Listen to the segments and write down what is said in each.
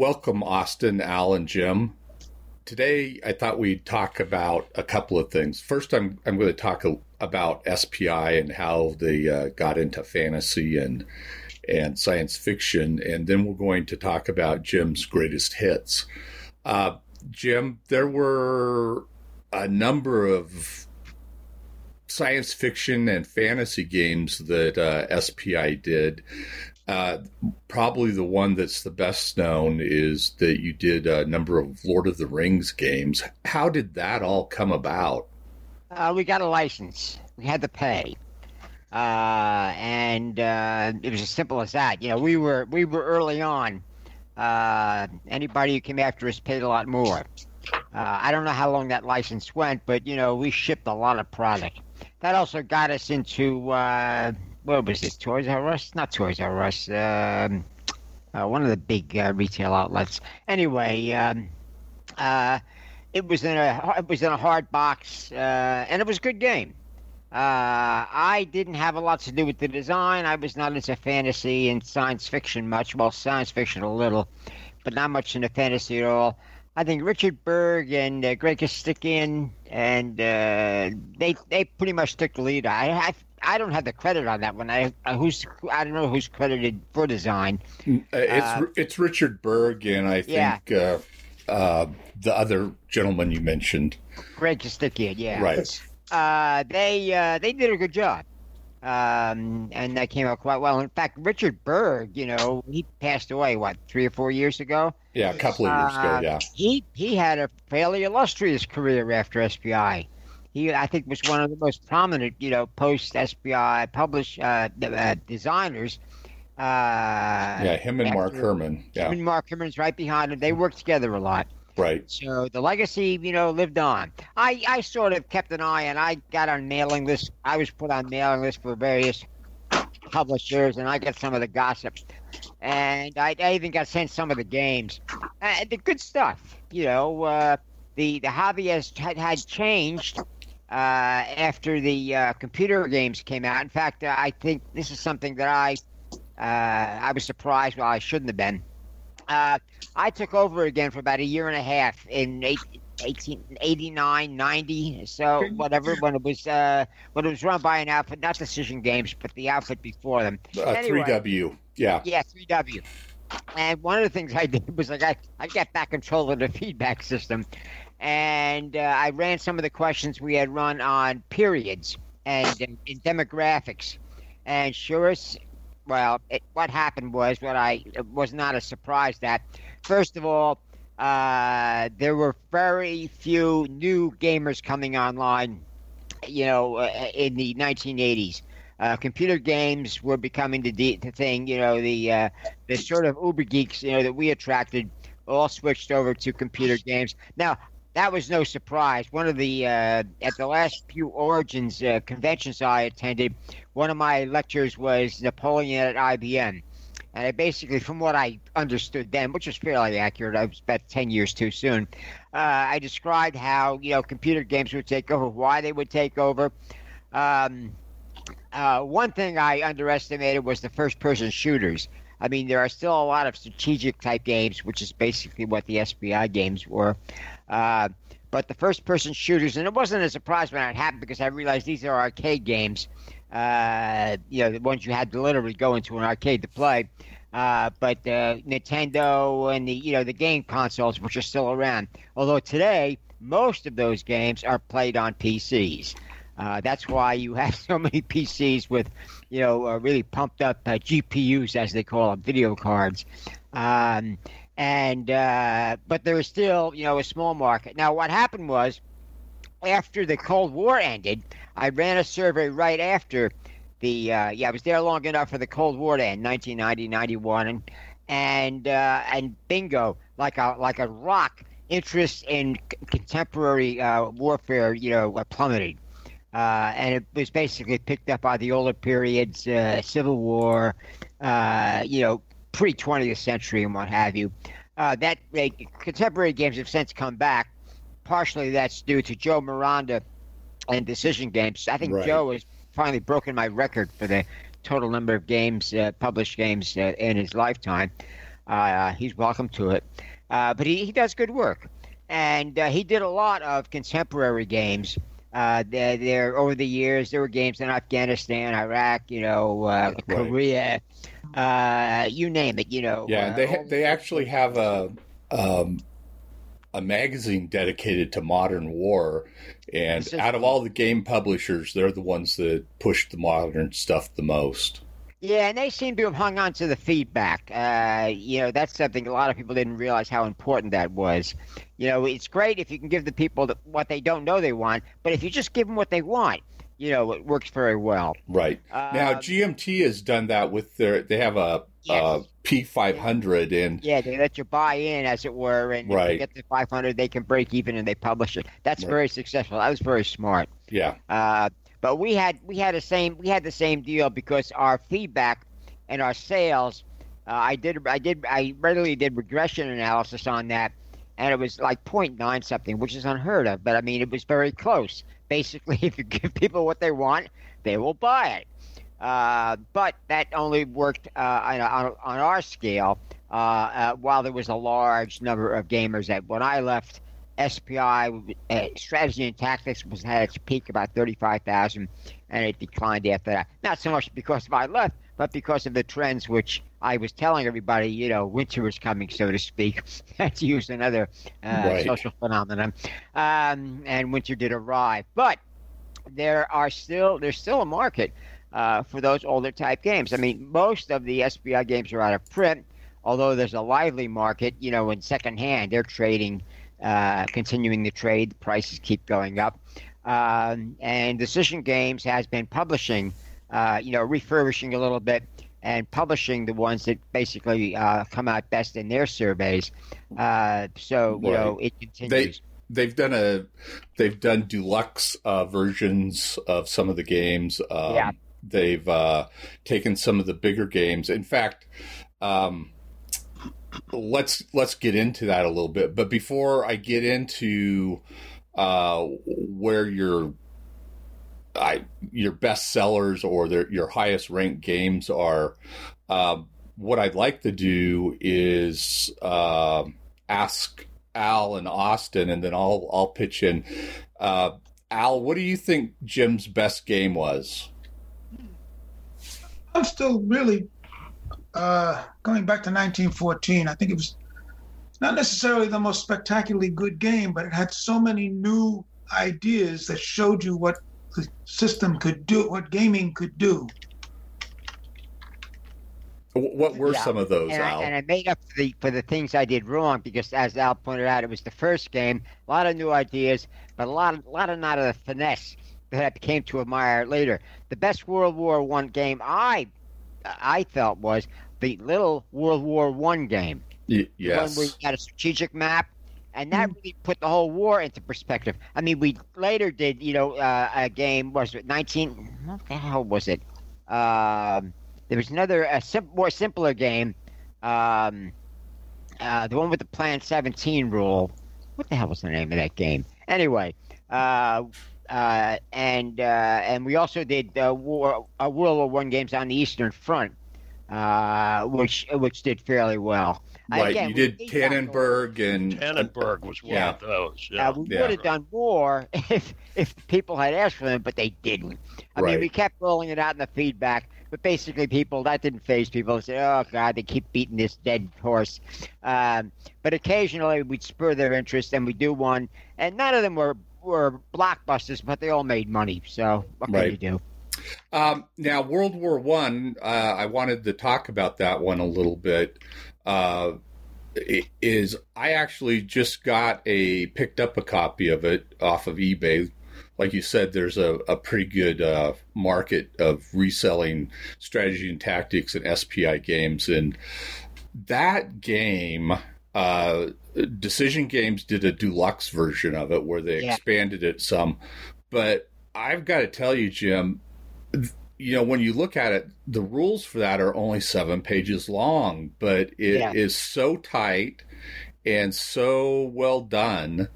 Welcome, Austin, Al, and Jim. Today, I thought we'd talk about a couple of things. First, I'm going to talk about SPI and how they got into fantasy and science fiction, and then we're going to talk about Jim's greatest hits. Jim, there were a number of science fiction and fantasy games that SPI did. Probably the one that's the best known is that you did a number of Lord of the Rings games. How did that all come about? We got a license. We had to pay. And it was as simple as that. You know, we were early on. Anybody who came after us paid a lot more. I don't know how long that license went, but, you know, we shipped a lot of product. That also got us into... what was it? Toys R Us? Not Toys R Us. One of the big retail outlets. Anyway, it was in a hard box, and it was a good game. I didn't have a lot to do with the design. I was not into fantasy and science fiction much. Well, science fiction a little, but not much into fantasy at all. I think Richard Berg and Greg Costikyan, and they pretty much took the lead. I don't have the credit on that one. I don't know who's credited for design. It's Richard Berg, and I think the other gentleman you mentioned, Greg Costikyan. Yeah, right. They did a good job, and that came out quite well. In fact, Richard Berg, you know, he passed away 3 or 4 years ago. Yeah, a couple of years ago. Yeah, he had a fairly illustrious career after SPI. He, I think, was one of the most prominent, you know, post-SPI published designers. Him and Mark Herman. Yeah. Him and Mark Herman's right behind him. They worked together a lot. Right. So the legacy, you know, lived on. I sort of kept an eye, and I got on mailing lists. I was put on mailing lists for various publishers, and I got some of the gossip. And I even got sent some of the games. The good stuff, you know. The hobby had changed after the computer games came out. In fact, I think this is something that I was surprised. Well, I shouldn't have been. I took over again for about a year and a half in 1889, 90, so whatever, when it was run by an outfit, not Decision Games, but the outfit before them. Anyway, 3W, yeah. Yeah, 3W. And one of the things I did was I got back control of the feedback system. And I ran some of the questions we had run on periods and demographics. And sure as what happened was it was not a surprise that, first of all, there were very few new gamers coming online, you know, in the 1980s. Computer games were becoming the thing, you know, the sort of uber geeks, you know, that we attracted all switched over to computer games. Now, that was no surprise. One of the, at the last few Origins conventions I attended, one of my lectures was Napoleon at IBM. And I basically, from what I understood then, which was fairly accurate, I was about 10 years too soon, I described how, you know, computer games would take over, why they would take over. One thing I underestimated was the first-person shooters. I mean, there are still a lot of strategic-type games, which is basically what the SPI games were. But the first-person shooters, and it wasn't a surprise when it happened because I realized these are arcade games, you know, the ones you had to literally go into an arcade to play. But Nintendo and the, you know, the game consoles, which are still around. Although today, most of those games are played on PCs. That's why you have so many PCs with, you know, really pumped up GPUs, as they call them, video cards. But there is still, you know, a small market. Now, what happened was, after the Cold War ended, I ran a survey right after the, I was there long enough for the Cold War to end, 1990, 91, and bingo, like a rock, interest in contemporary warfare, you know, plummeted. And it was basically picked up by the older periods, Civil War, you know, pre-20th century and what have you. Contemporary games have since come back. Partially that's due to Joe Miranda and Decision Games. I think Joe has finally broken my record for the total number of games, published games in his lifetime. He's welcome to it. But he does good work. And he did a lot of contemporary games. There over the years, there were games in Afghanistan, Iraq, Korea, you name it, Yeah, they actually have a magazine dedicated to modern war, and out of all the game publishers, they're the ones that push the modern stuff the most. Yeah, and they seem to have hung on to the feedback. That's something a lot of people didn't realize how important that was. It's great if you can give the people what they don't know they want, but if you just give them what they want, it works very well. Right. Now, GMT has done that with they have a P500. And they let you buy in, as it were, and if you get the 500, they can break even and they publish it. That's very successful. That was very smart. Yeah. But we had the same deal because our feedback and our sales. I readily did regression analysis on that, and it was like 0.9 something, which is unheard of. But I mean, it was very close. Basically, if you give people what they want, they will buy it. But that only worked on our scale. While there was a large number of gamers that when I left. SPI, Strategy and Tactics, had its peak about 35,000, and it declined after that. Not so much because of my left, but because of the trends which I was telling everybody, winter is coming, so to speak. That's used another social phenomenon. And winter did arrive. But there's still a market for those older type games. I mean, most of the SPI games are out of print, although there's a lively market, in secondhand. They're trading... continuing the trade, prices keep going up, and Decision Games has been publishing, refurbishing a little bit and publishing the ones that basically come out best in their surveys. It continues. They've done deluxe versions of some of the games. They've taken some of the bigger games. In fact. Let's get into that a little bit, but before I get into where your best sellers or your highest ranked games are, what I'd like to do is ask Al and Austin, and then I'll pitch in. Al, what do you think Jim's best game was? I'm still really. Going back to 1914, I think it was not necessarily the most spectacularly good game, but it had so many new ideas that showed you what the system could do, what gaming could do. What were some of those, Al? And I made up for the things I did wrong because, as Al pointed out, it was the first game, a lot of new ideas, but a lot of not of the finesse that I came to admire later. The best World War I game I felt was the little World War I game. Yes. One where you had a strategic map, and that really put the whole war into perspective. I mean, we later did, a game, was it 19... What the hell was it? There was another, more simpler game, the one with the Plan 17 rule. What the hell was the name of that game? Anyway, and we also did World War I games on the Eastern Front, which did fairly well. Right, again, you did Tannenberg, and Tannenberg was one of those. Yeah, we would have done more if people had asked for them, but they didn't. I mean, we kept rolling it out in the feedback, but basically, that didn't faze people. They said, "Oh God, they keep beating this dead horse." But occasionally, we'd spur their interest, and we do one, and none of them were blockbusters, but they all made money. So what can you do? Now, World War I, I wanted to talk about that one a little bit. I actually just picked up a copy of it off of eBay. Like you said, there's a pretty good market of reselling Strategy and Tactics and SPI games. And that game... Decision Games did a deluxe version of it where they expanded it some, but I've got to tell you, Jim, when you look at it, the rules for that are only 7 pages long, but it is so tight and so well done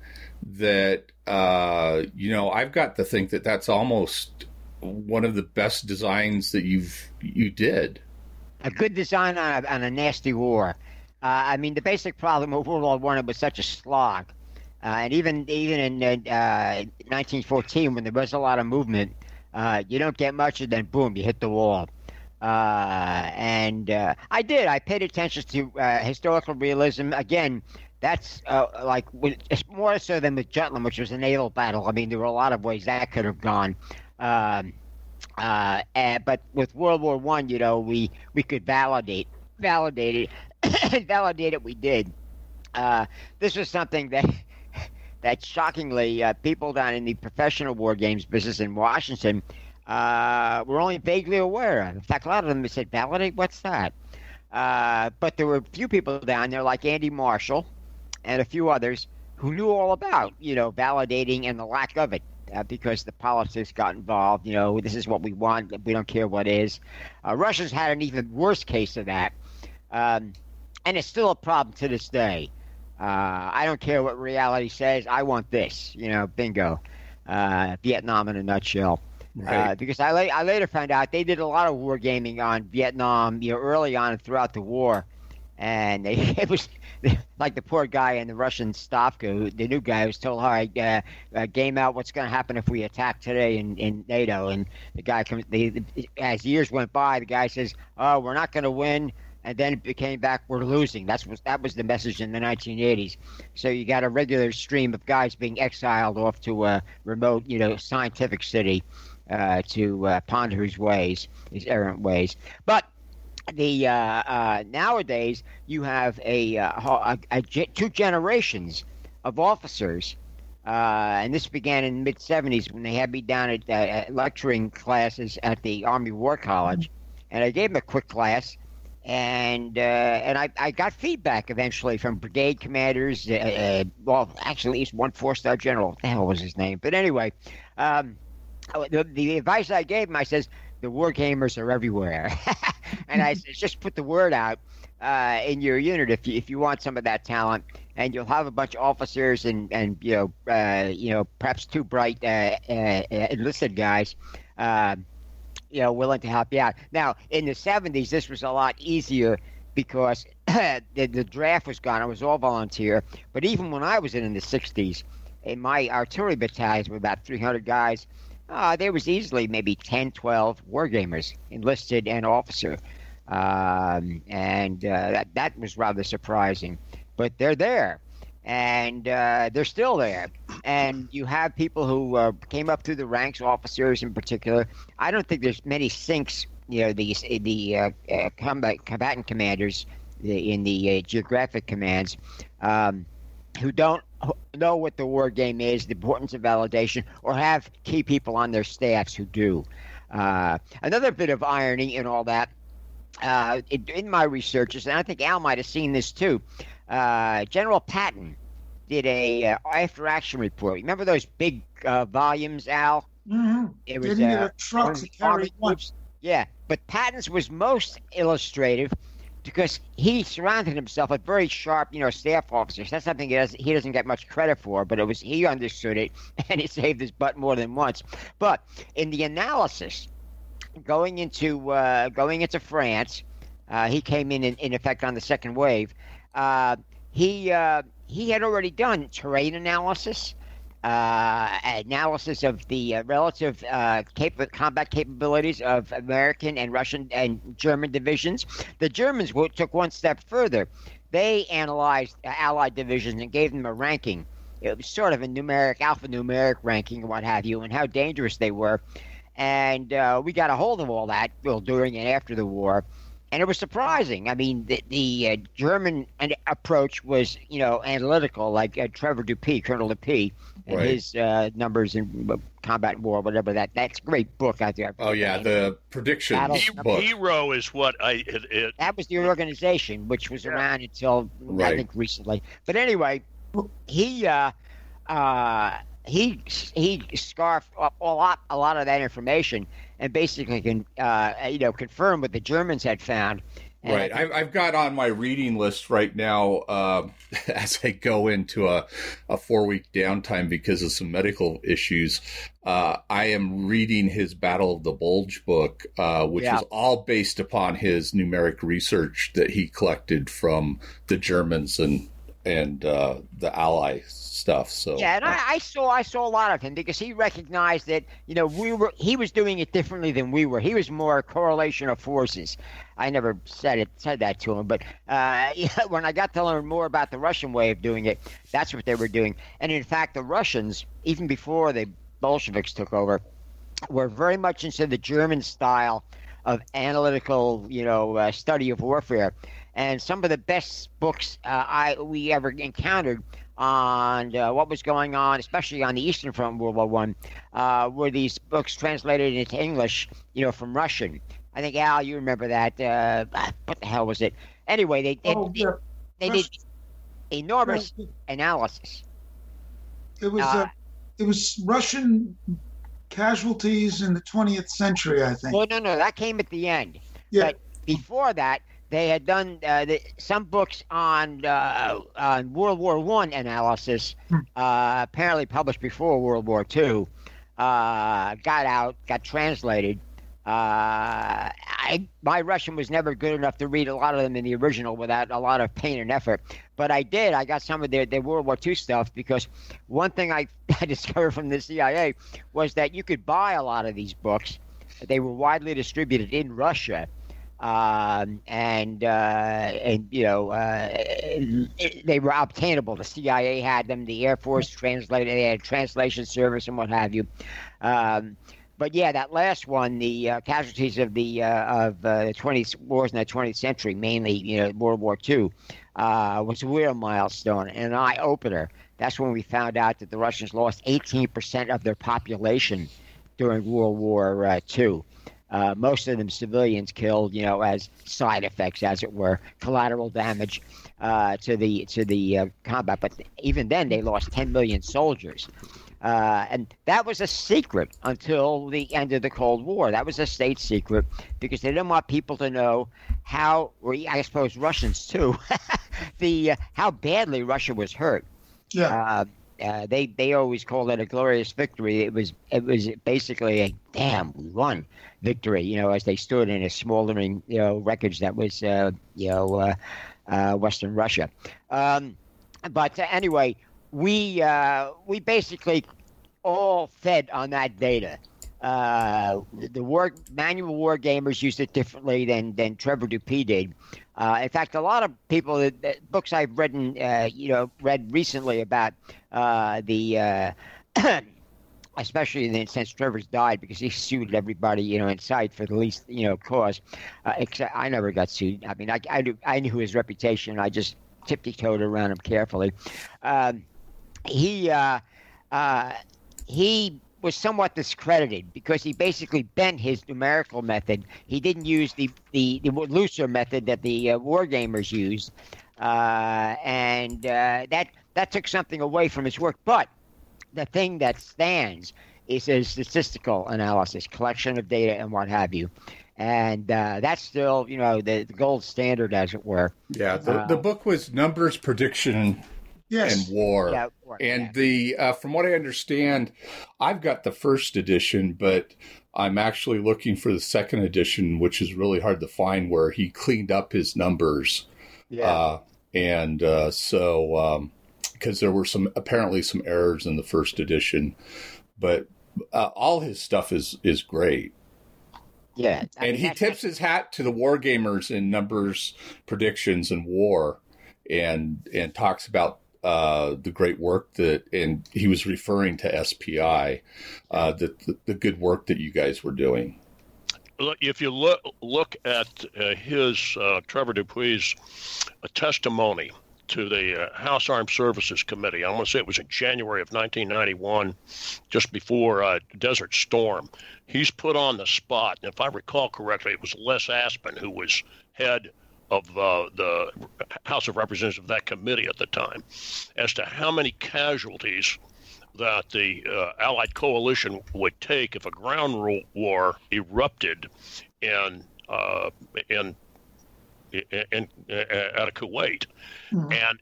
that I've got to think that that's almost one of the best designs that you did. A good design on a nasty war. I mean, the basic problem of World War I was such a slog. And even in 1914, when there was a lot of movement, you don't get much, and then boom, you hit the wall. I did. I paid attention to historical realism. Again, that's like it's more so than the Jutland, which was a naval battle. I mean, there were a lot of ways that could have gone. But with World War I, you know, we could validate it, validate it. We did. This was something that. That shockingly, people down in the professional war games business in Washington were only vaguely aware of. In fact, a lot of them said, validate? What's that? But there were a few people down there like Andy Marshall and a few others who knew all about, you know, validating and the lack of it because the politics got involved. You know, this is what we want. We don't care what is. Russians had an even worse case of that. And it's still a problem to this day. I don't care what reality says. I want this, you know, bingo. Vietnam in a nutshell. Right. Because I later found out they did a lot of war gaming on Vietnam, you know, early on and throughout the war. And it was like the poor guy in the Russian Stavka, the new guy, was told, all right, game out what's going to happen if we attack today in NATO. And the guy comes, as years went by, the guy says, oh, we're not going to win. And then it became back, we're losing. That was the message in the 1980s. So you got a regular stream of guys being exiled off to a remote, you know, scientific city to ponder his ways, his errant ways. But the nowadays you have two generations of officers, and this began in the mid 70s when they had me down at lecturing classes at the Army War College, and I gave them a quick class. And I got feedback eventually from brigade commanders. Well, actually, he's one four-star general. What the hell was his name? But anyway, the advice I gave him, I says, the war gamers are everywhere. And I says, just put the word out in your unit if you want some of that talent. And you'll have a bunch of officers and you know perhaps too bright enlisted guys. You know, willing to help you out. Now, in the 70s, this was a lot easier because the draft was gone. It was all volunteer. But even when I was in the 60s, in my artillery battalions with about 300 guys, there was easily maybe 10, 12 wargamers, enlisted and officer. That was rather surprising. But they're there. And they're still there. And you have people who came up through the ranks, officers in particular. I don't think there's many sinks, you know, the combatant commanders in the geographic commands who don't know what the war game is, the importance of validation, or have key people on their staffs who do. Another bit of irony in all that, in my researches, and I think Al might have seen this too, General Patton did a after-action report. Remember those big volumes, Al? Mm-hmm. It was a truck to carry once. Yeah, but Patton's was most illustrative because he surrounded himself with very sharp, you know, staff officers. That's something he doesn't get much credit for, but it was he understood it and he saved his butt more than once. But in the analysis, going into France, he came in effect on the second wave. He had already done terrain analysis, analysis of the relative combat capabilities of American and Russian and German divisions. The Germans took one step further. They analyzed Allied divisions and gave them a ranking. It was sort of a alphanumeric ranking and what have you, and how dangerous they were. And we got a hold of all that, well, during and after the war. And it was surprising. I mean, the German approach was, you know, analytical, like Trevor Dupuy, Colonel Dupuy, and right. His numbers in combat war, whatever that's a great book out there. Oh yeah, the prediction book. Hero is what I. That was the organization, which was around until I think recently. But anyway, he scarfed up a lot of that information. And basically, confirm what the Germans had found, Right. I've got on my reading list right now as I go into a 4-week downtime because of some medical issues. I am reading his Battle of the Bulge book, which is all based upon his numeric research that he collected from the Germans and the Allies stuff. So yeah, and I saw a lot of him because he recognized that, you know, he was doing it differently than we were. He was more a correlation of forces. I never said that to him, but when I got to learn more about the Russian way of doing it, that's what they were doing. And in fact, the Russians, even before the Bolsheviks took over, were very much into the German style of analytical, you know, study of warfare. And some of the best books we ever encountered on what was going on, especially on the Eastern Front in World War I, were these books translated into English, you know, from Russian. I think, Al, you remember that. What the hell was it? Anyway, they did enormous analysis. It was Russian casualties in the 20th century, I think. Well, no, that came at the end. Yeah. But before that, they had done some books on World War I analysis, apparently published before World War II, got translated. My Russian was never good enough to read a lot of them in the original without a lot of pain and effort. But I did. I got some of their World War II stuff because one thing I discovered from the CIA was that you could buy a lot of these books. They were widely distributed in Russia. They were obtainable. The CIA had them, the Air Force translated, they had a translation service and what have you. But yeah, that last one, the casualties of the 20th wars in the 20th century, mainly, you know, World War II, was a real milestone and an eye opener. That's when we found out that the Russians lost 18% of their population during World War II. Most of them civilians killed, you know, as side effects, as it were, collateral damage to the combat. But even then, they lost 10 million soldiers. And that was a secret until the end of the Cold War. That was a state secret because they didn't want people to know how, or I suppose Russians too, how badly Russia was hurt. Yeah. They always called it a glorious victory. It was basically a damn we won victory, you know, as they stood in a smoldering, you know, wreckage that was Western Russia. Anyway, we basically all fed on that data. The manual war gamers used it differently than Trevor Dupuy did. In fact, a lot of people, the books I've read recently about especially since Trevor's died because he sued everybody, you know, in sight for the least, you know, cause. Except I never got sued. I mean, I knew his reputation. I just tiptoed around him carefully. He was somewhat discredited because he basically bent his numerical method. He didn't use the looser method that the war gamers used, and that took something away from his work. But the thing that stands is his statistical analysis, collection of data, and what have you. And that's still, you know, the gold standard, as it were. Yeah, the book was Numbers, Prediction, yes, and War. Yeah, war. And yeah. From what I understand, I've got the first edition, but I'm actually looking for the second edition, which is really hard to find, where he cleaned up his numbers. Yeah. Because there were apparently some errors in the first edition, but all his stuff is great. Yeah. I mean, he tips his hat to the wargamers in Numbers, Predictions, and War, and talks about the great work and he was referring to SPI, the good work that you guys were doing. If you look at his Trevor Dupuy's testimony to the House Armed Services Committee, I want to say it was in January of 1991, just before Desert Storm. He's put on the spot, and if I recall correctly, it was Les Aspin who was head of the House of Representatives of that committee at the time, as to how many casualties that the Allied coalition would take if a ground war erupted in out of Kuwait, mm-hmm. and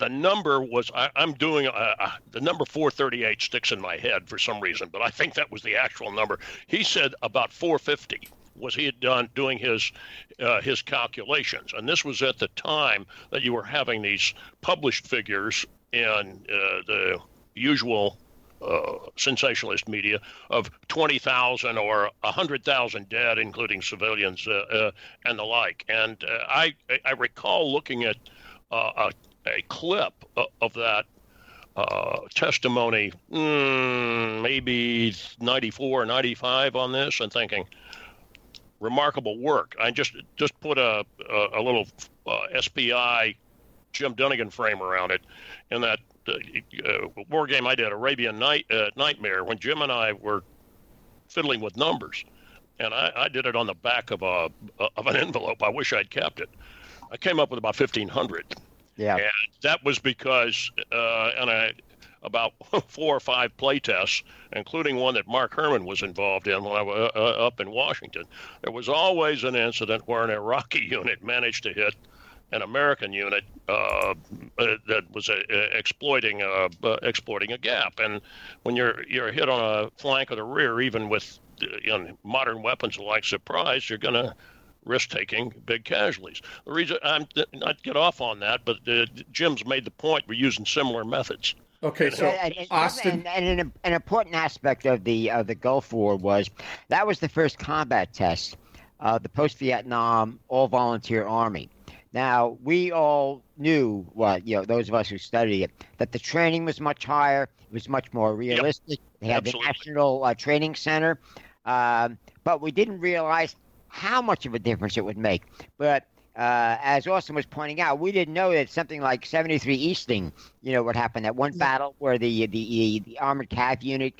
the number was the number 438 sticks in my head for some reason, but I think that was the actual number. He said about 450 was he had done doing his calculations, and this was at the time that you were having these published figures in the usual sensationalist media of 20,000 or 100,000 dead, including civilians and the like. And I recall looking at a clip of that testimony, maybe 94 or 95 on this, and thinking, remarkable work. I just put a little SPI Jim Dunnigan frame around it, and that war game I did, Arabian Nightmare, when Jim and I were fiddling with numbers, and I did it on the back of an envelope. I wish I'd kept it. I came up with about 1,500. Yeah, and that was because about 4 or 5 play tests, including one that Mark Herman was involved in when I was up in Washington. There was always an incident where an Iraqi unit managed to hit an American unit that was exploiting a gap, and when you're hit on a flank or the rear, even with modern weapons like surprise, you're going to risk taking big casualties. The reason I'm not get off on that, but Jim's made the point we're using similar methods. Okay, so Austin, and an important aspect of the Gulf War was that was the first combat test, the post-Vietnam all-volunteer army. Now, we all knew, those of us who studied it, that the training was much higher. It was much more realistic. Yep. They had Absolutely. The National Training Center. But we didn't realize how much of a difference it would make. But as Austin was pointing out, we didn't know that something like 73 Easting, what happened. That one battle where the armored Cav unit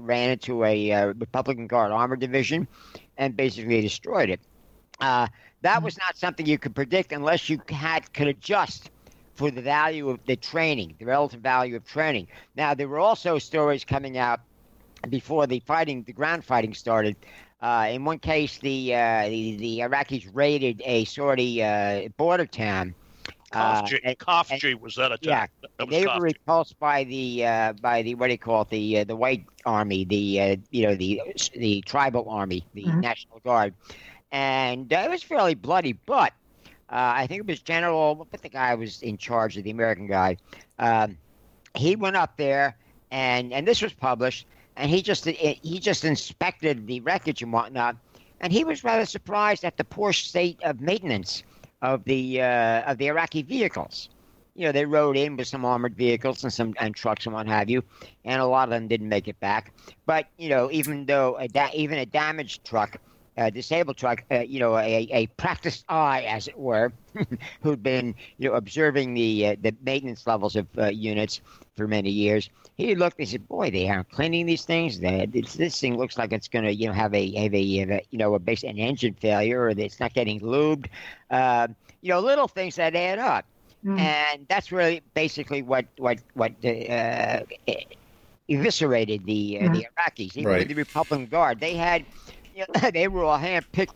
ran into a Republican Guard armored division and basically destroyed it. That was not something you could predict unless you could adjust for the value of the training, the relative value of training. Now, there were also stories coming out before the ground fighting started. In one case, the Iraqis raided a Saudi border town. Khafji was that attack? Yeah, that was they Khafji. Were repulsed by the the White Army, the tribal army, the mm-hmm. National Guard. And it was fairly bloody, but I think it was but the guy was in charge of the American guy. He went up there, and this was published, and he just inspected the wreckage and whatnot, and he was rather surprised at the poor state of maintenance of the Iraqi vehicles. They rode in with some armored vehicles and trucks and what have you, and a lot of them didn't make it back. But even though even a damaged truck. A disabled truck, a practiced eye, as it were, who'd been, observing the maintenance levels of units for many years. He looked. He said, "Boy, they aren't cleaning these things. This thing looks like it's going to, have an engine failure, or it's not getting lubed. Little things that add up, and that's really basically what eviscerated the Iraqis, even the Republican Guard. They had. They were all handpicked.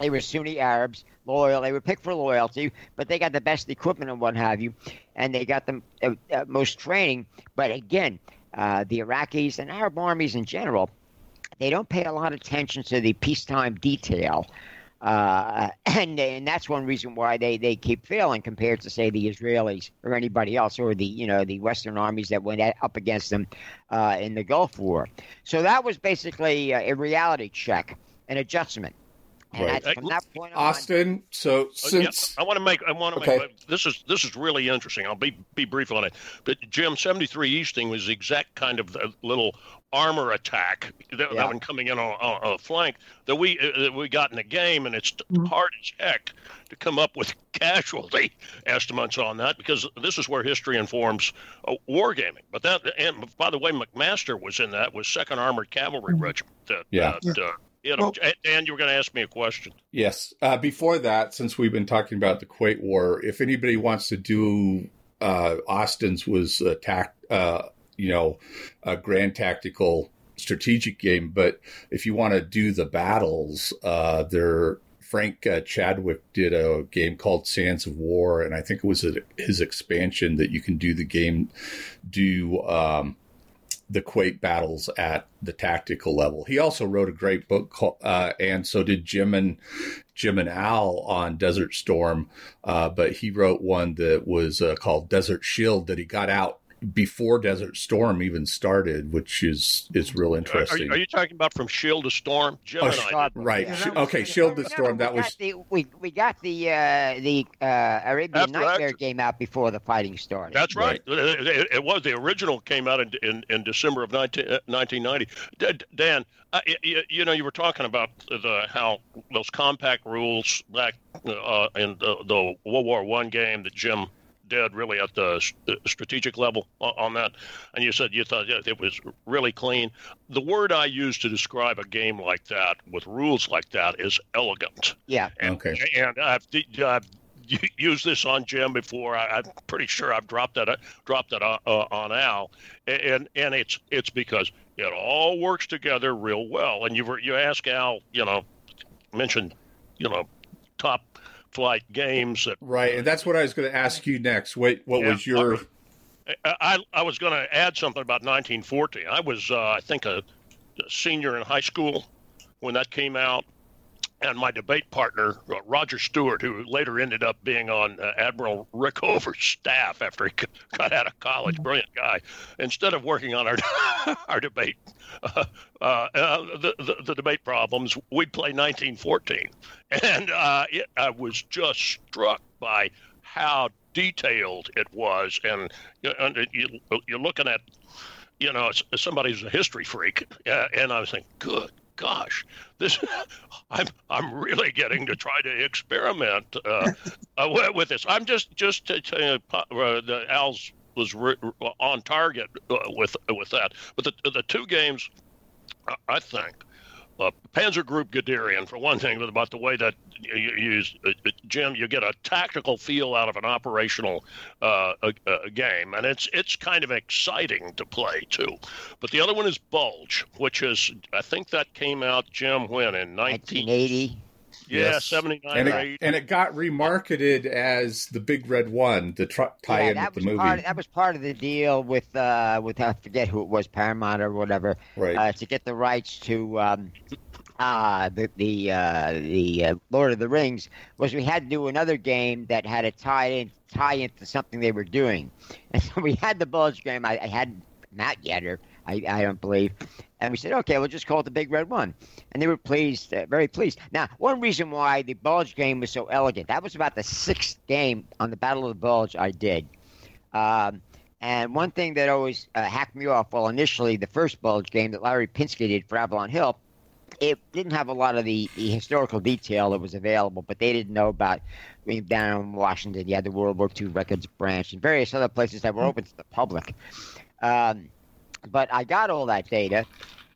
They were Sunni Arabs, loyal. They were picked for loyalty, but they got the best equipment and what have you, and they got the most training. But again, the Iraqis and Arab armies in general, they don't pay a lot of attention to the peacetime detail, and that's one reason why they keep failing compared to, say, the Israelis or anybody else, or the Western armies that went up against them in the Gulf War. So that was basically a reality check, an adjustment. And from that point on, Austin. So since I want to make this is really interesting. I'll be brief on it. But Jim, 73 Easting was the exact kind of little armor attack that one coming in on a flank that we got in the game, and it's hard as heck to come up with casualty estimates on that, because this is where history informs wargaming. But by the way, McMaster was in that, was 2nd Armored Cavalry Regiment. And you were going to ask me a question. Yes. Before that, since we've been talking about the Kuwait War, if anybody wants to do Austin's was a grand tactical strategic game, but if you want to do the battles, they're Frank Chadwick did a game called Sands of War, and I think it was his expansion that you can do the game, the Kuwait battles at the tactical level. He also wrote a great book called, and so did Jim and Al on Desert Storm, but he wrote one that was called Desert Shield that he got out before Desert Storm even started, which is real interesting. Are you talking about From Shield to Storm? Gemini. Oh, right. Yeah, okay, Shield to Storm. That was we got the Arabian After Nightmare Actors game out before the fighting started. That's right. It was the original came out in December of 1990. Dan, you know, you were talking about how those compact rules back in the World War I game that Jim did really at the strategic level on that, and you said you thought it was really clean. The word I use to describe a game like that with rules like that is elegant. Yeah. And, okay. And I've used this on Jim before. I'm pretty sure I've dropped that on Al, and it's because it all works together real well. And you ask Al, mentioned, top flight games that, right, and that's what I was going to ask you next. What was your? I was going to add something about 1914. I was I think a senior in high school when that came out, and my debate partner Roger Stewart, who later ended up being on Admiral Rickover's staff after he got out of college, brilliant guy. Instead of working on our our debate, the debate problems, we'd play 1914. And I was just struck by how detailed it was. And you're looking at, somebody who's a history freak. And I was thinking, good gosh, I'm really getting to try to experiment with this. I'm just to Al's was on target with that. But the two games, I think, Panzer Group Guderian, for one thing, about the way that you use, Jim, you get a tactical feel out of an operational game, and it's kind of exciting to play, too. But the other one is Bulge, which is, I think that came out, Jim, when, in 1980? Yeah, yes. 79 and or 80. And it got remarketed as the Big Red One, the tie-in with the movie. That was part of the deal with I forget who it was, Paramount or whatever, right, to get the rights to the Lord of the Rings. Was we had to do another game that had a tie-in to something they were doing, and so we had the Bulge game. I hadn't not yet, or I don't believe. And we said, okay, we'll just call it the Big Red One. And they were pleased, very pleased. Now, one reason why the Bulge game was so elegant, that was about the sixth game on the Battle of the Bulge I did. And one thing that always hacked me off, well, initially, the first Bulge game that Larry Pinsky did for Avalon Hill, it didn't have a lot of the historical detail that was available, but they didn't know about being down in Washington. You had the World War II Records Branch and various other places that were open to the public. But I got all that data,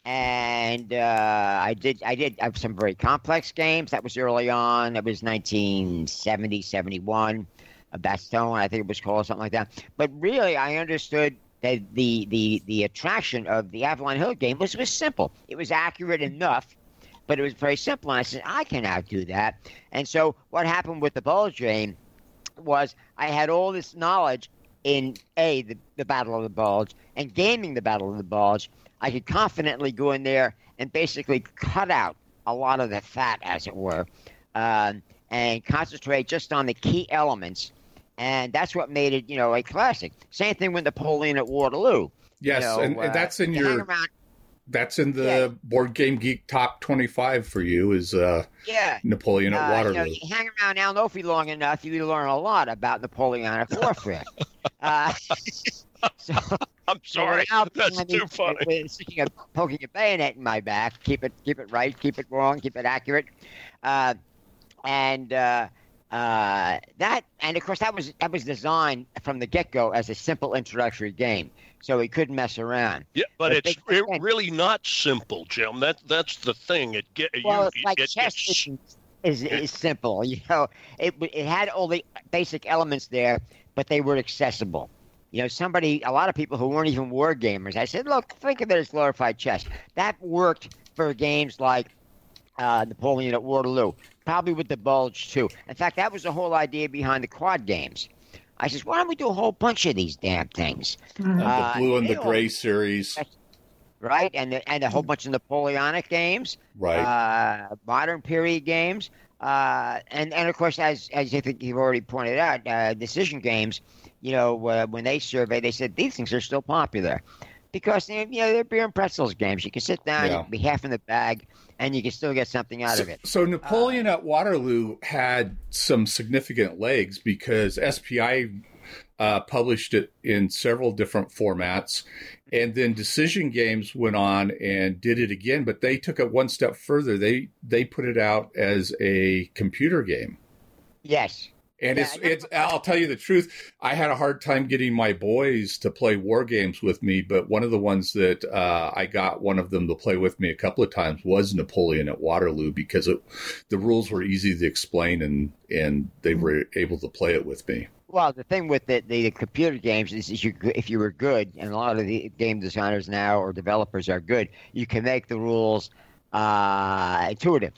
and I did have some very complex games. That was early on. It was 1970, 71, a Bastogne, I think it was called, something like that. But really, I understood that the attraction of the Avalon Hill game was simple. It was accurate enough, but it was very simple. And I said, I can outdo that. And so what happened with the Bulge game was I had all this knowledge in the Battle of the Bulge, and gaming the Battle of the Bulge, I could confidently go in there and basically cut out a lot of the fat, as it were, and concentrate just on the key elements. And that's what made it, a classic. Same thing with Napoleon at Waterloo. Yes, and that's in the Board Game Geek top 25 for you is Napoleon at Waterloo. You hang around Al Nofi long enough, you learn a lot about Napoleonic warfare. So, I'm sorry, that's too funny. Poking a bayonet in my back, keep it right, keep it wrong, keep it accurate, and of course that was designed from the get-go as a simple introductory game, so he couldn't mess around. Yeah, but it's really not simple, Jim. That's the thing. Chess is simple. It had all the basic elements there, but they were accessible. A lot of people who weren't even war gamers, I said, look, think of it as glorified chess. That worked for games like Napoleon at Waterloo, probably with the Bulge too. In fact, that was the whole idea behind the card games. I says, why don't we do a whole bunch of these damn things? The Blue and the Gray series. Right, and a whole bunch of Napoleonic games. Right. Modern period games. And of course, as I think you've already pointed out, Decision Games, you know, when they surveyed, they said these things are still popular. Because, you know, they're beer and pretzels games. You can sit down, you can be half in the bag, and you can still get something out of it. So Napoleon at Waterloo had some significant legs because SPI published it in several different formats. And then Decision Games went on and did it again, but they took it one step further. They put it out as a computer game. Yes. And it's I'll tell you the truth, I had a hard time getting my boys to play war games with me, but one of the ones that I got one of them to play with me a couple of times was Napoleon at Waterloo, because the rules were easy to explain, and they were able to play it with me. Well, the thing with the computer games is if you were good, and a lot of the game designers now or developers are good, you can make the rules intuitive.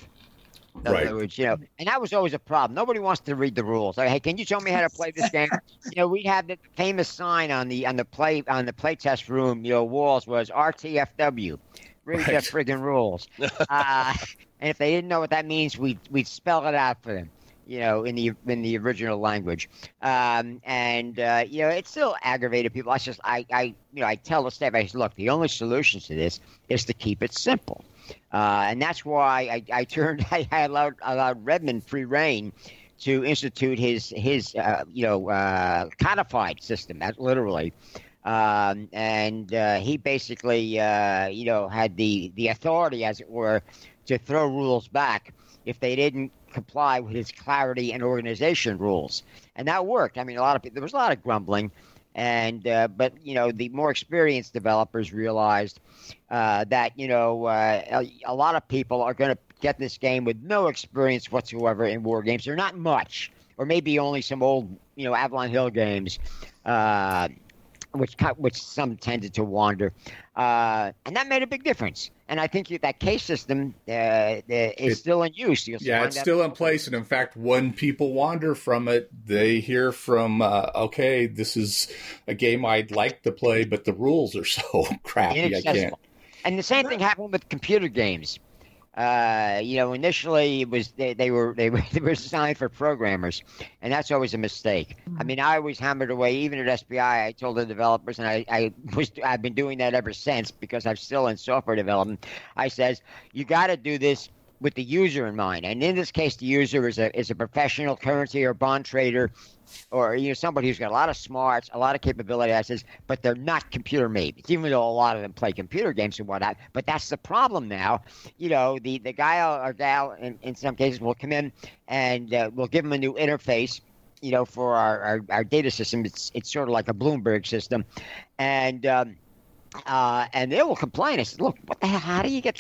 In other words, you know, and that was always a problem. Nobody wants to read the rules. Like, hey, can you tell me how to play this game? You know, we had the famous sign on the playtest room, you know, walls was RTFW, read the friggin' rules. And if they didn't know what that means, we'd spell it out for them, you know, in the original language. You know, it still aggravated people. I tell the staff, I said, look, the only solution to this is to keep it simple. And that's why I allowed Redmond free reign to institute his codified system, literally. He basically, you know, had the authority, as it were, to throw rules back if they didn't comply with his clarity and organization rules. And that worked. I mean, there was a lot of grumbling. But you know, the more experienced developers realized that, you know, a lot of people are going to get this game with no experience whatsoever in war games, or not much, or maybe only some old, you know, Avalon Hill games, which some tended to wander, and that made a big difference. And I think that case system is still in use. It's still in place. And in fact, when people wander from it, they hear from, okay, this is a game I'd like to play, but the rules are so crappy, I can't. And the same thing happened with computer games. You know, initially it was they were designed for programmers, and that's always a mistake. I mean, I always hammered away, even at SPI. I told the developers, and I've been doing that ever since, because I'm still in software development. I says, you got to do this with the user in mind, and in this case, the user is a professional currency or bond trader, or, you know, somebody who's got a lot of smarts, a lot of capability. I says, but they're not computer made. Even though a lot of them play computer games and whatnot, but that's the problem now. You know, the guy or gal in some cases will come in and we'll give them a new interface, you know, for our data system. It's sort of like a Bloomberg system, and they will complain. I said, look, what the hell? How do you get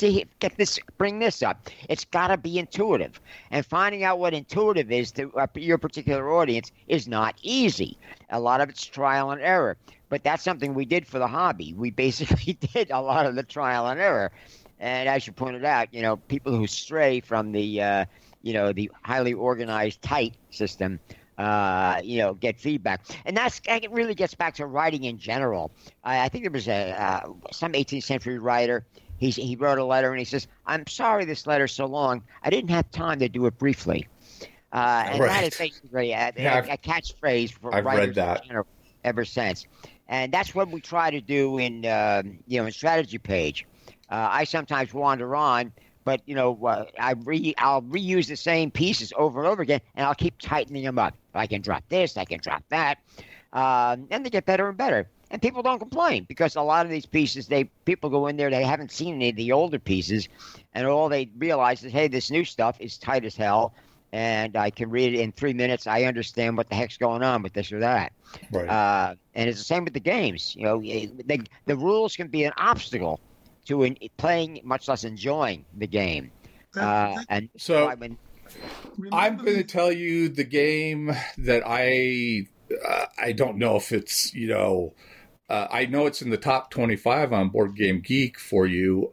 this? Bring this up. It's got to be intuitive. And finding out what intuitive is to your particular audience is not easy. A lot of it's trial and error. But that's something we did for the hobby. We basically did a lot of the trial and error. And as you pointed out, you know, people who stray from the, you know, the highly organized, tight system, you know, get feedback. And it really gets back to writing in general. I think there was some 18th century writer. He wrote a letter, and he says, I'm sorry this letter's so long. I didn't have time to do it briefly. That is basically a catchphrase for writers in general ever since. And that's what we try to do in, you know, in Strategy Page. I sometimes wander on. But, you know, I'll reuse the same pieces over and over again, and I'll keep tightening them up. I can drop this. I can drop that. And they get better and better. And people don't complain, because a lot of these pieces, people go in there, they haven't seen any of the older pieces, and all they realize is, hey, this new stuff is tight as hell, and I can read it in 3 minutes. I understand what the heck's going on with this or that. Right. And it's the same with the games. You know, the rules can be an obstacle to playing, much less enjoying the game. I'm going to tell you the game that I don't know if it's, you know, I know it's in the top 25 on Board Game Geek for you.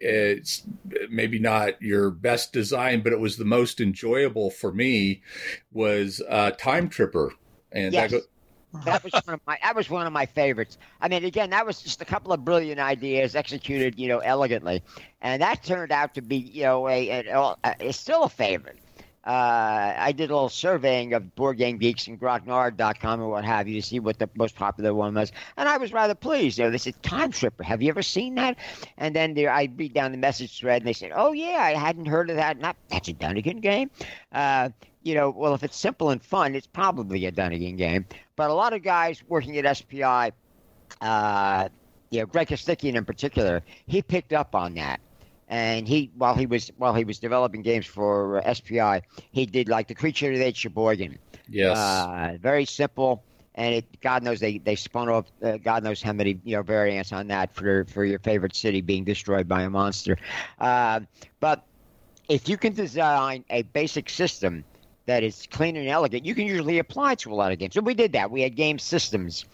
it's maybe not your best design, but it was the most enjoyable for me, was Time Tripper. And yes. That was one of my favorites. I mean, again, that was just a couple of brilliant ideas executed, you know, elegantly, and that turned out to be, you know, it's still a favorite. I did a little surveying of Board Game Geeks and grognard.com and what have you to see what the most popular one was, and I was rather pleased. You know, they said, Time Tripper, have you ever seen that? And then I read down the message thread, and they said, oh, yeah, I hadn't heard of that. That's a Dunnigan game. You know, well, if it's simple and fun, it's probably a Dunnigan game. But a lot of guys working at SPI, you know, Greg Costikyan in particular, he picked up on that. And he, while he was developing games for SPI, he did like the Creature of the Sheboygan. Yes, very simple. And it, God knows they spun off God knows how many, you know, variants on that for your favorite city being destroyed by a monster. But if you can design a basic system that is clean and elegant, you can usually apply it to a lot of games. So we did that. We had game systems,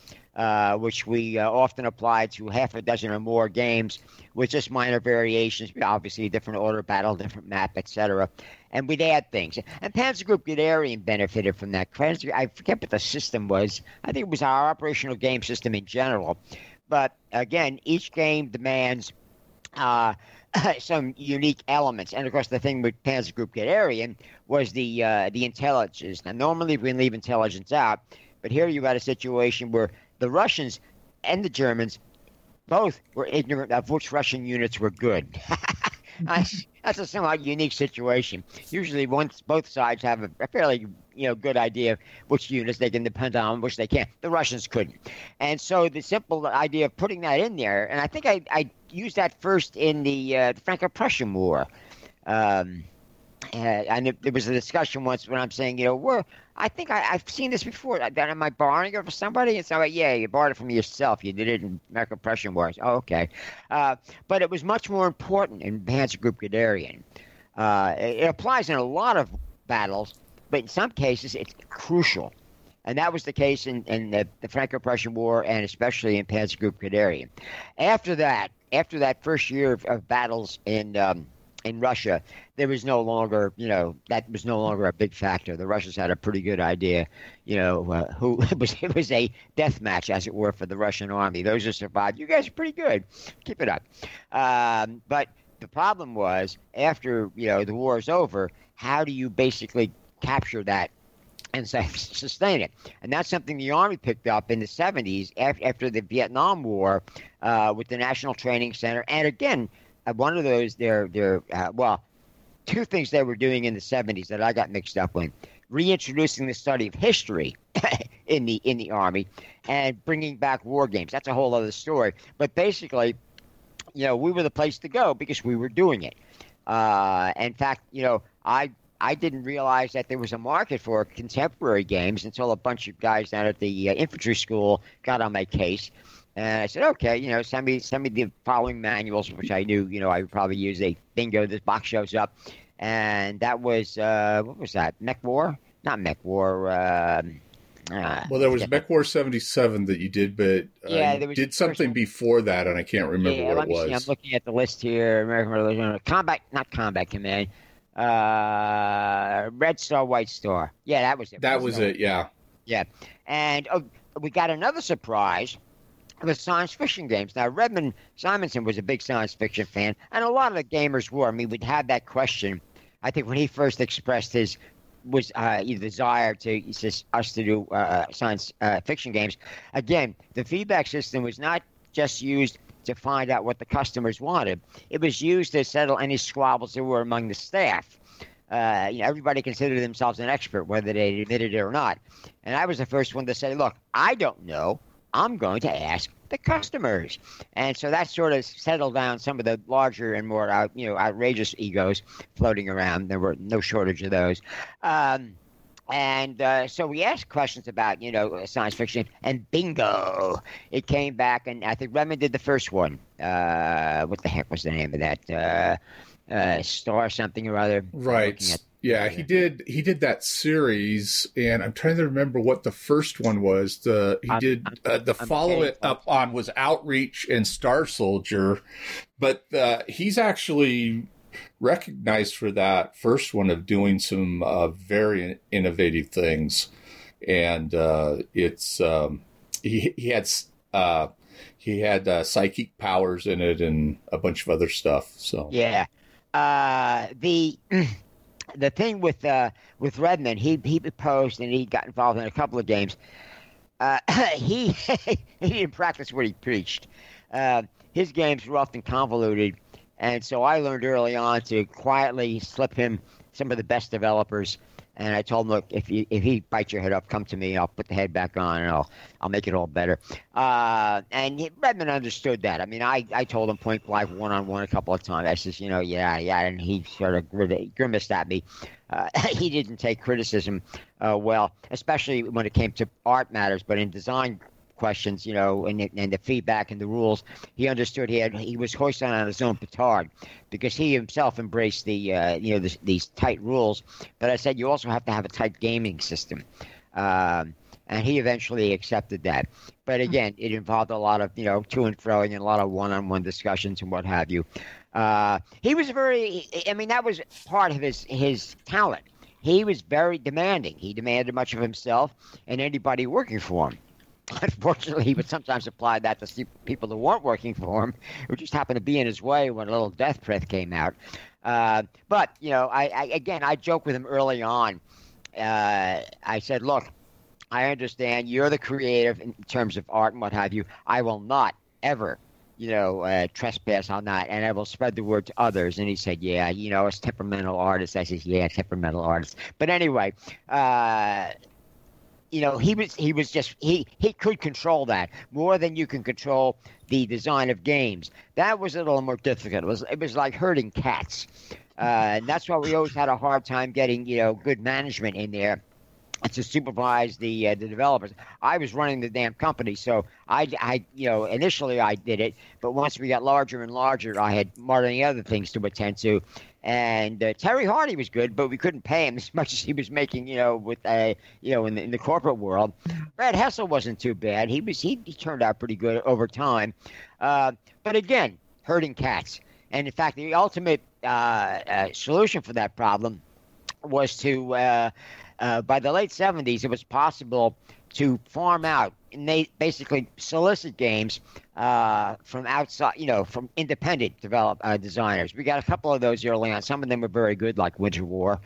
which we often applied to half a dozen or more games with just minor variations, obviously a different order, battle, different map, etc. And we'd add things. And Panzer Group Guderian benefited from that. I forget what the system was. I think it was our operational game system in general. But again, each game demands some unique elements. And, of course, the thing with Panzer Group Guderian was the intelligence. Now, normally we leave intelligence out, but here you had a situation where the Russians and the Germans both were ignorant of which Russian units were good. That's a somewhat unique situation. Usually once both sides have a fairly, you know, good idea of which units they can depend on, which they can't. The Russians couldn't. And so the simple idea of putting that in there, and I think I used that first in the Franco-Prussian War. And there was a discussion once when I'm saying, you know, I've seen this before. Am I borrowing it from somebody? And so, like, yeah, you borrowed it from yourself. You did it in American-Prussian Wars. Oh, okay. But it was much more important in Panzer Group Guderian. It applies in a lot of battles, but in some cases it's crucial. And that was the case in the Franco-Prussian War and especially in Panzer Group Guderian. After that first year of battles in Russia, there was no longer, you know, that was no longer a big factor. The Russians had a pretty good idea, you know, it was a death match, as it were, for the Russian army. Those who survived, you guys are pretty good. Keep it up. But the problem was, after, you know, the war is over, how do you basically capture that and sustain it? And that's something the Army picked up in the 70s after the Vietnam War with the National Training Center. And again, one of those, two things they were doing in the 70s that I got mixed up with: reintroducing the study of history in the Army, and bringing back war games. That's a whole other story. But basically, you know, we were the place to go because we were doing it. In fact, you know, I didn't realize that there was a market for contemporary games until a bunch of guys down at the infantry school got on my case. And I said, okay, you know, send me the following manuals, which I knew, you know, I would probably use. Bingo, this box shows up. And that was, what was that, Mech War? Not Mech War. Well, there was Mech War 77 that you did, but you did something before that, and I can't remember what it was. See, I'm looking at the list here. American Revolution, Combat Command. Red Star, White Star. Yeah, that was it. That was it, yeah. Yeah. And we got another surprise with science fiction games. Now, Redmond Simonson was a big science fiction fan, and a lot of the gamers were. I mean, we'd have that question. I think when he first expressed his desire us to do science fiction games, again, the feedback system was not just used to find out what the customers wanted. It was used to settle any squabbles there were among the staff. You know, everybody considered themselves an expert, whether they admitted it or not. And I was the first one to say, look, I don't know. I'm going to ask the customers. And so that sort of settled down some of the larger and more outrageous egos floating around. There were no shortage of those. So we asked questions about, you know, science fiction, and bingo, it came back. And I think Redmond did the first one. What the heck was the name of that? Star something or other. Right. Yeah, he did. He did that series, and I'm trying to remember what the first one was. The follow-up was Outreach and Star Soldier, but he's actually recognized for that first one of doing some very innovative things, and it's he had psychic powers in it and a bunch of other stuff. So yeah, The thing with Redmond, he proposed and he got involved in a couple of games. He didn't practice what he preached. His games were often convoluted, and so I learned early on to quietly slip him some of the best developers. And I told him, look, if he bites your head up, come to me. I'll put the head back on, and I'll make it all better. And Redmond understood that. I mean, I told him point blank, one-on-one, a couple of times. I says, yeah, and he sort of grimaced at me. He didn't take criticism well, especially when it came to art matters, but in design questions, and the feedback and the rules, he understood he was hoisting on his own petard because he himself embraced these tight rules. But I said you also have to have a tight gaming system, and he eventually accepted that. But again, it involved a lot of to and fro and a lot of one-on-one discussions and what have you. He was very, I mean, that was part of his talent. He was very demanding. He demanded much of himself and anybody working for him. Unfortunately, he would sometimes apply that to people who weren't working for him, who just happened to be in his way when a little death threat came out. But, I joked with him early on. I said, look, I understand you're the creative in terms of art and what have you. I will not ever, trespass on that, and I will spread the word to others. And he said, yeah, it's temperamental artists. I said, yeah, temperamental artists. But anyway, he was just he could control that more than you can control the design of games. That was a little more difficult. It was like herding cats, and that's why we always had a hard time getting good management in there to supervise the developers. I was running the damn company, so I initially I did it, but once we got larger and larger, I had many other things to attend to. And Terry Hardy was good, but we couldn't pay him as much as he was making, in the corporate world. Brad Hessel wasn't too bad. He turned out pretty good over time. But again, herding cats. And in fact, the ultimate solution for that problem was to, by the late 70s, it was possible to farm out and they basically solicit games from outside, from independent designers. We got a couple of those early on. Some of them were very good, like Winter War,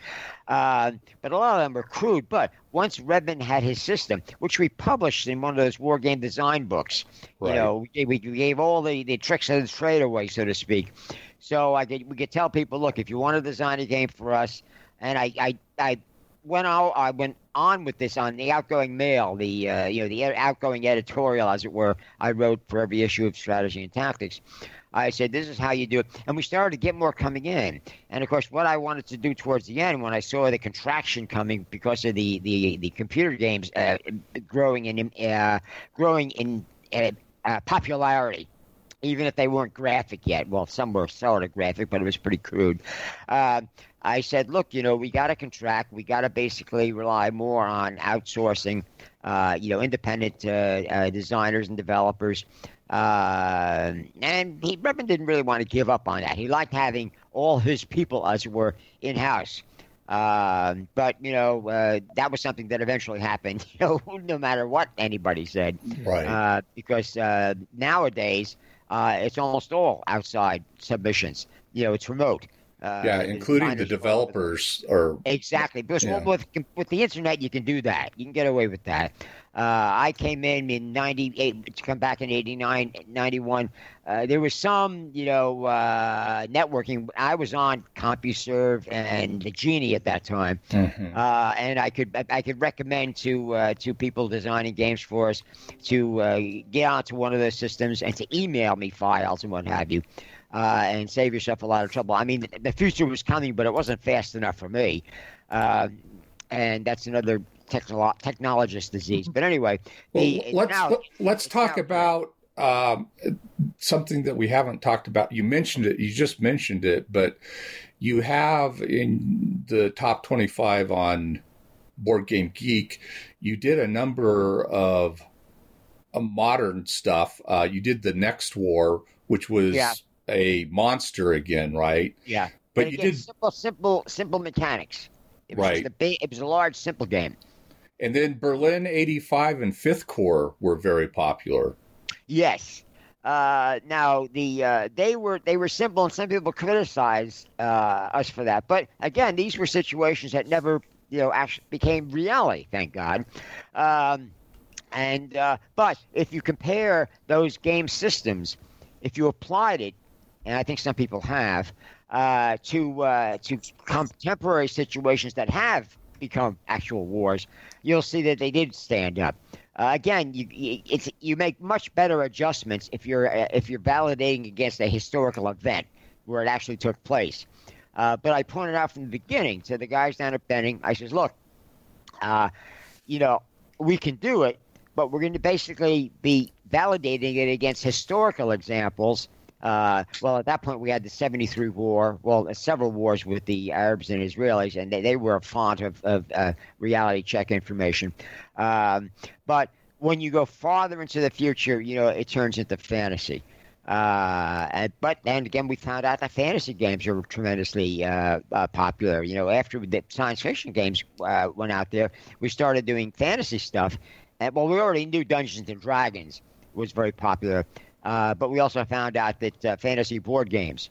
but a lot of them were crude. But once Redmond had his system, which we published in one of those war game design books, right. We gave all the tricks of the trade away, so to speak. So we could tell people, look, if you want to design a game for us, and I went on with this on the outgoing mail, the outgoing editorial, as it were, I wrote for every issue of Strategy and Tactics. I said, this is how you do it. And we started to get more coming in. And, of course, what I wanted to do towards the end when I saw the contraction coming because of the computer games growing in popularity, even if they weren't graphic yet. Well, some were sort of graphic, but it was pretty crude. I said, look, we got to contract. We got to basically rely more on outsourcing, independent designers and developers. And Redmond didn't really want to give up on that. He liked having all his people, as it were, in-house. But that was something that eventually happened, no matter what anybody said. Right. Because nowadays, it's almost all outside submissions. It's remote. Including the developers. Exactly. Because with the internet, you can do that. You can get away with that. I came in 98, to come back in 89, 91. There was some, networking. I was on CompuServe and the Genie at that time. Mm-hmm. And I could recommend to people designing games for us to get onto one of those systems and to email me files and what have you. And save yourself a lot of trouble. I mean, the future was coming, but it wasn't fast enough for me. And that's another technologist disease. But anyway, let's talk about something that we haven't talked about. You mentioned it. You just mentioned it, but you have in the top 25 on Board Game Geek, you did a number of modern stuff. You did The Next War, which was a monster again, right? Yeah. But again, you did simple mechanics. It was it was a large, simple game. And then Berlin 85 and Fifth Corps were very popular. Yes. Now the they were simple, and some people criticized us for that. But again, these were situations that never actually became reality. Thank God. But if you compare those game systems, if you applied it, and I think some people have, to contemporary situations that have become actual wars, you'll see that they did stand up. Again, you make much better adjustments if you're validating against a historical event where it actually took place. But I pointed out from the beginning to the guys down at Benning, I says, look, we can do it, but we're going to basically be validating it against historical examples. Well, at that point, we had the 73 war, well, several wars with the Arabs and Israelis, and they were a font of reality check information. But when you go farther into the future, it turns into fantasy. But then again, we found out that fantasy games are tremendously popular. After the science fiction games went out there, we started doing fantasy stuff. And, well, we already knew Dungeons and Dragons was very popular. But we also found out that fantasy board games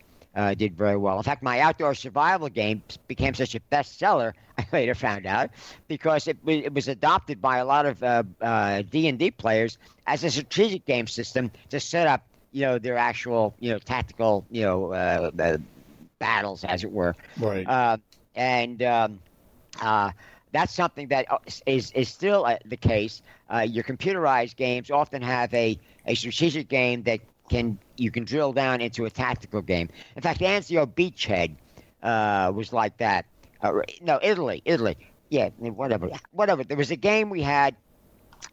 did very well. In fact, my outdoor survival game became such a bestseller, I later found out, because it was adopted by a lot of D&D players as a strategic game system to set up, their actual, tactical, battles, as it were. Right. That's something that is still the case. Your computerized games often have a strategic game that you can drill down into a tactical game. In fact, Anzio Beachhead was like that. Italy. Yeah, whatever. There was a game we had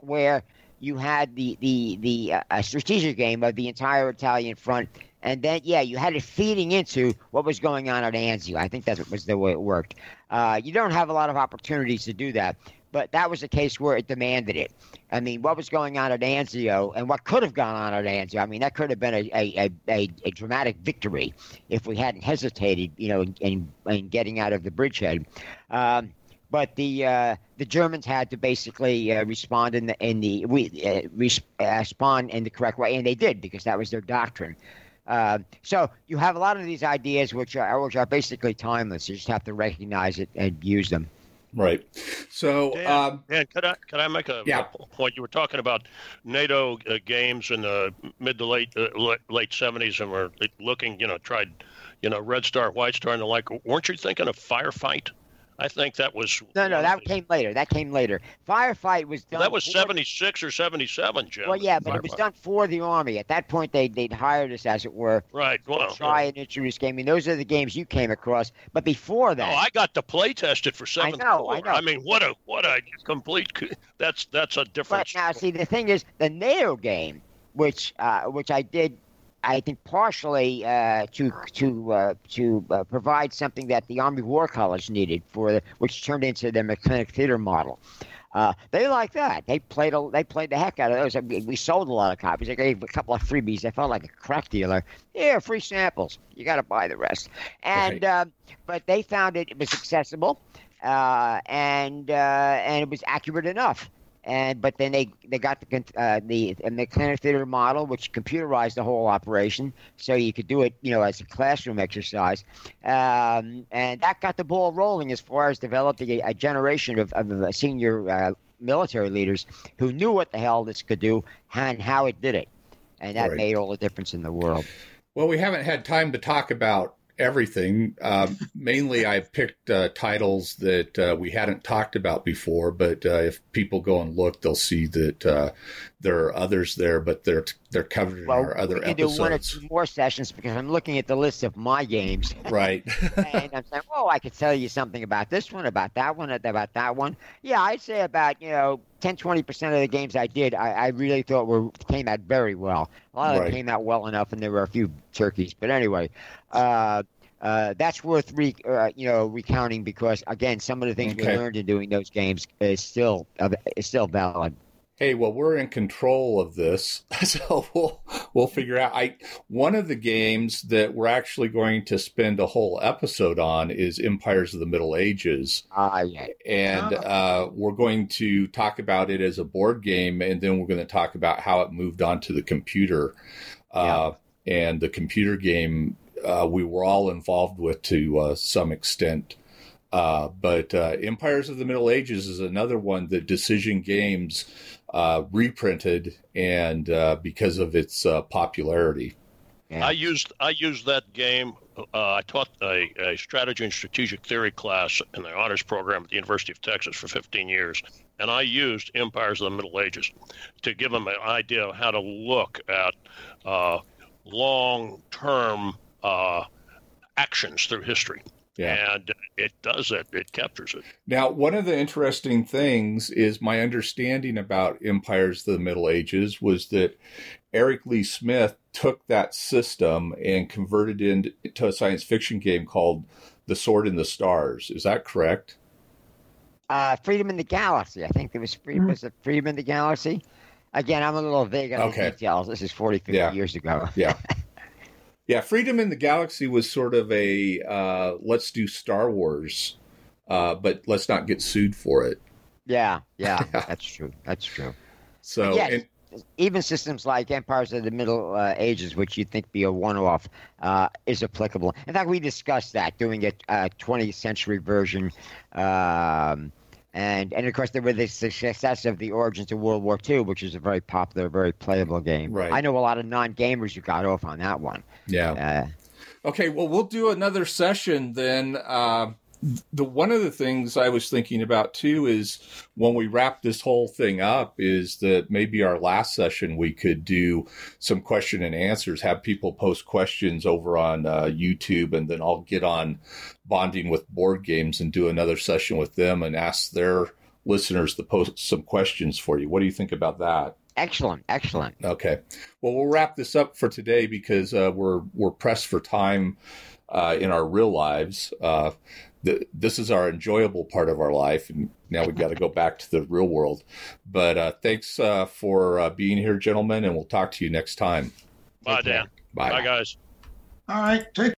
where you had the strategic game of the entire Italian front. And then, you had it feeding into what was going on at Anzio. I think that was the way it worked. You don't have a lot of opportunities to do that, but that was a case where it demanded it. I mean, what was going on at Anzio and what could have gone on at Anzio, I mean, that could have been a dramatic victory if we hadn't hesitated, in getting out of the bridgehead. But the Germans had to basically respond in the correct way, and they did, because that was their doctrine. So you have a lot of these ideas which are basically timeless. You just have to recognize it and use them. Right. So, Dan, could I make a point? You were talking about NATO games in the mid to late 70s, and we're looking, Red Star, White Star, and the like. Weren't you thinking of Firefight? I think that was... No, that came later. Firefight was done... That was 76 or 77, Jim. Well, yeah, but Firefight. It was done for the Army. At that point, they'd hired us, as it were. Right, well... To try and introduce games. I mean, those are the games you came across. But before that... Oh, I got to play test it for 7th Corps. I mean, what a complete... That's a different... But now, see, the thing is, the NATO game, which I did... I think partially to provide something that the Army War College needed which turned into their mechanic theater model. They like that. They played the heck out of those. I mean, we sold a lot of copies. I gave a couple of freebies. I felt like a crack dealer. Yeah, free samples. You got to buy the rest. And but they found it was accessible, and it was accurate enough. But then they got the mechanic theater model, which computerized the whole operation, so you could do it, as a classroom exercise, and that got the ball rolling as far as developing a generation of senior military leaders who knew what the hell this could do and how it did it, and that made all the difference in the world. Well, we haven't had time to talk about everything. Mainly I've picked titles that we hadn't talked about before, but if people go and look, they'll see that there are others there, but they're covered in our other episodes. We can do one or two more sessions, because I'm looking at the list of my games. Right. And I'm saying, I could tell you something about this one, about that one, about that one. Yeah, I'd say about, 10-20% of the games I did, I really thought came out very well. A lot of them came out well enough, and there were a few turkeys. But anyway, That's worth recounting, because again, some of the things we learned in doing those games is still valid. Hey, well, we're in control of this, so we'll figure out. One of the games that we're actually going to spend a whole episode on is Empires of the Middle Ages, we're going to talk about it as a board game, and then we're going to talk about how it moved on to the computer, and the computer game we were all involved with to some extent. But Empires of the Middle Ages is another one that Decision Games reprinted, and because of its popularity. Yeah. I used that game. I taught a strategy and strategic theory class in the honors program at the University of Texas for 15 years, and I used Empires of the Middle Ages to give them an idea of how to look at long-term actions through history. Yeah. And it does it. It captures it. Now, one of the interesting things is my understanding about Empires of the Middle Ages was that Eric Lee Smith took that system and converted it into a science fiction game called The Sword in the Stars. Is that correct? Freedom in the Galaxy. I think there was Freedom in the Galaxy. Again, I'm a little vague on the details. This is 40, 50 years ago. Yeah. Yeah, Freedom in the Galaxy was sort of a let's do Star Wars, but let's not get sued for it. Yeah, that's true. So yes, even systems like Empires of the Middle Ages, which you'd think be a one-off, is applicable. In fact, we discussed that, doing a 20th century version, and of course there was the success of the origins of World War II, which is a very popular, very playable game. Right. I know a lot of non-gamers who got off on that one. Yeah. Okay, well, we'll do another session then. One of the things I was thinking about too is when we wrap this whole thing up is that maybe our last session we could do some question and answers, have people post questions over on YouTube, and then I'll get on Bonding with Board Games and do another session with them and ask their listeners to post some questions for you. What do you think about that? Excellent. Okay. Well, we'll wrap this up for today because we're pressed for time in our real lives. This is our enjoyable part of our life, and now we've got to go back to the real world. But thanks for being here, gentlemen, and we'll talk to you next time. Bye, Dan. Bye, guys. All right. Take care.